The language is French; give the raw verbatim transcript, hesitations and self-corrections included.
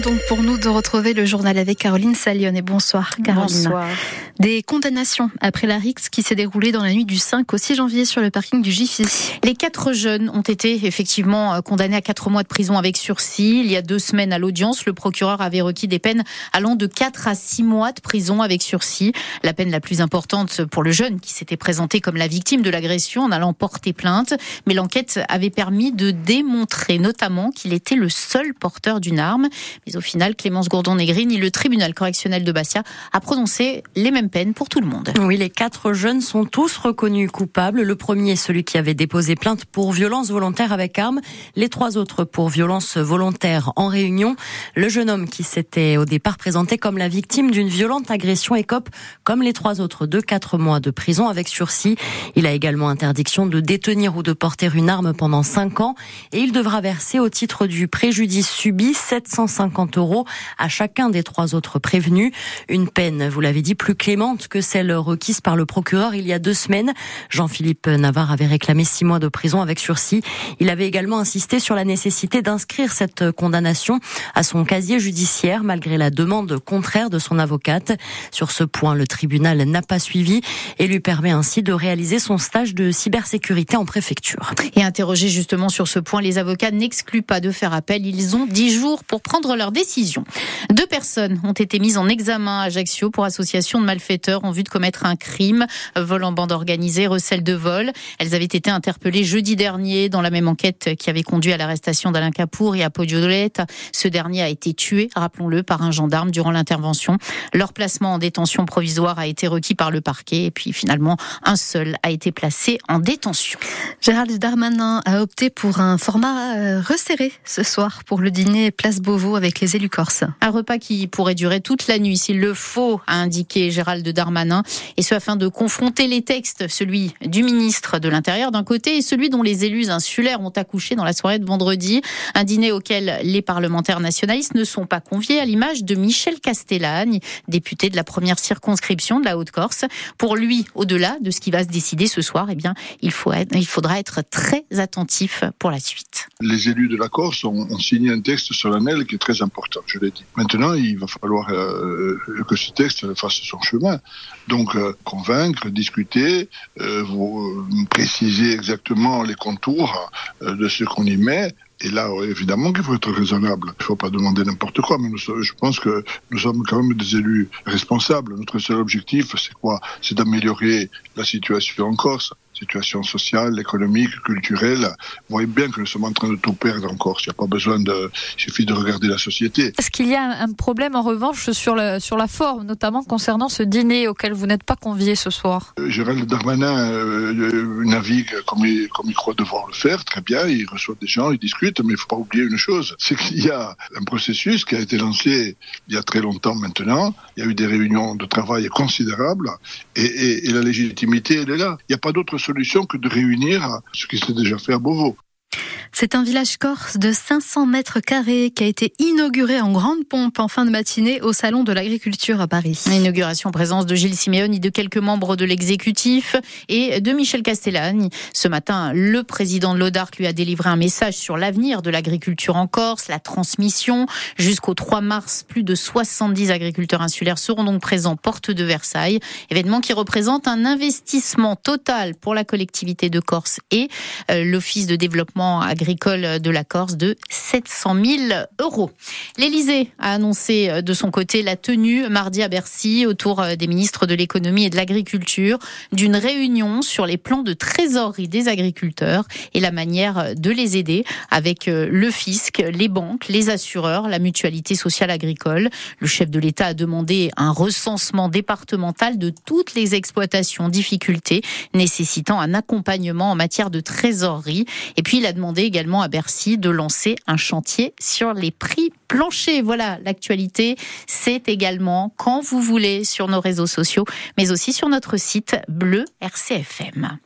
temps donc pour nous de retrouver le journal avec Caroline Salion. Et bonsoir Caroline. Bonsoir. Des condamnations après la R I C S qui s'est déroulée dans la nuit du cinq au six janvier sur le parking du Jiffy. Les quatre jeunes ont été effectivement condamnés à quatre mois de prison avec sursis. Il y a deux semaines à l'audience, le procureur avait requis des peines allant de quatre à six mois de prison avec sursis. La peine la plus importante pour le jeune qui s'était présenté comme la victime de l'agression en allant porter plainte. Mais l'enquête avait permis de démontrer notamment qu'il était le seul porteur d'une arme. Mais au final, Clémence Gourdon-Négrini, le tribunal correctionnel de Bastia, a prononcé les mêmes peine pour tout le monde. Oui, les quatre jeunes sont tous reconnus coupables. Le premier, celui qui avait déposé plainte pour violence volontaire avec arme. Les trois autres pour violence volontaire en réunion. Le jeune homme qui s'était au départ présenté comme la victime d'une violente agression écope, comme les trois autres, de quatre mois de prison avec sursis. Il a également interdiction de détenir ou de porter une arme pendant cinq ans et il devra verser au titre du préjudice subi sept cent cinquante euros à chacun des trois autres prévenus. Une peine, vous l'avez dit, plus clémente que celle requise par le procureur il y a deux semaines. Jean-Philippe Navarre avait réclamé six mois de prison avec sursis. Il avait également insisté sur la nécessité d'inscrire cette condamnation à son casier judiciaire, malgré la demande contraire de son avocate. Sur ce point, le tribunal n'a pas suivi et lui permet ainsi de réaliser son stage de cybersécurité en préfecture. Et interrogés justement sur ce point, les avocats n'excluent pas de faire appel. Ils ont dix jours pour prendre leur décision. Deux personnes ont été mises en examen à Ajaccio pour association de malfaiteurs en vue de commettre un crime, vol en bande organisée, recel de vol. Elles avaient été interpellées jeudi dernier dans la même enquête qui avait conduit à l'arrestation d'Alain Capour et à Podiolette. Ce dernier a été tué, rappelons-le, par un gendarme durant l'intervention. Leur placement en détention provisoire a été requis par le parquet et puis finalement, un seul a été placé en détention. Gérald Darmanin a opté pour un format resserré ce soir pour le dîner Place Beauvau avec les élus corses. Un repas qui pourrait durer toute la nuit s'il le faut, a indiqué Gérald de Darmanin, et ce afin de confronter les textes, celui du ministre de l'Intérieur d'un côté et celui dont les élus insulaires ont accouché dans la soirée de vendredi, un dîner auquel les parlementaires nationalistes ne sont pas conviés, à l'image de Michel Castellani, député de la première circonscription de la Haute-Corse. Pour lui, au-delà de ce qui va se décider ce soir, eh bien, il faut être, il faudra être très attentif pour la suite. Les élus de la Corse ont, ont signé un texte solennel qui est très important, je l'ai dit. Maintenant, il va falloir euh, que ce texte fasse son chemin. Donc, euh, convaincre, discuter, euh, vous, euh, préciser exactement les contours euh, de ce qu'on y met. Et là, évidemment qu'il faut être raisonnable. Il ne faut pas demander n'importe quoi. Mais nous, je pense que nous sommes quand même des élus responsables. Notre seul objectif, c'est quoi ? C'est d'améliorer la situation en Corse. Situation sociale, économique, culturelle. Vous voyez bien que nous sommes en train de tout perdre en Corse. Il n'y a pas besoin de... Il suffit de regarder la société. Est-ce qu'il y a un problème, en revanche, sur la, sur la forme, notamment concernant ce dîner auquel vous n'êtes pas convié ce soir ? euh, Gérald Darmanin euh, navigue comme il, comme il croit devoir le faire, très bien. Il reçoit des gens, il discute, mais il ne faut pas oublier une chose. C'est qu'il y a un processus qui a été lancé il y a très longtemps maintenant. Il y a eu des réunions de travail considérables et, et, et la légitimité, elle est là. Il n'y a pas d'autre solution que de réunir ce qui s'est déjà fait à Beauvau. C'est un village corse de cinq cents mètres carrés qui a été inauguré en grande pompe en fin de matinée au Salon de l'Agriculture à Paris. Inauguration en présence de Gilles Siméoni, de quelques membres de l'exécutif et de Michel Castellani. Ce matin, le président de l'O D A R C lui a délivré un message sur l'avenir de l'agriculture en Corse, la transmission. Jusqu'au trois mars, plus de soixante-dix agriculteurs insulaires seront donc présents porte de Versailles. Événement qui représente un investissement total pour la collectivité de Corse et l'Office de développement agricole de la Corse de sept cent mille euros. L'Elysée a annoncé de son côté la tenue mardi à Bercy autour des ministres de l'économie et de l'agriculture d'une réunion sur les plans de trésorerie des agriculteurs et la manière de les aider avec le fisc, les banques, les assureurs, la mutualité sociale agricole. Le chef de l'État a demandé un recensement départemental de toutes les exploitations en difficulté nécessitant un accompagnement en matière de trésorerie. Et puis la a demandé également à Bercy de lancer un chantier sur les prix planchers. Voilà, l'actualité, c'est également quand vous voulez sur nos réseaux sociaux, mais aussi sur notre site bleu R C F M.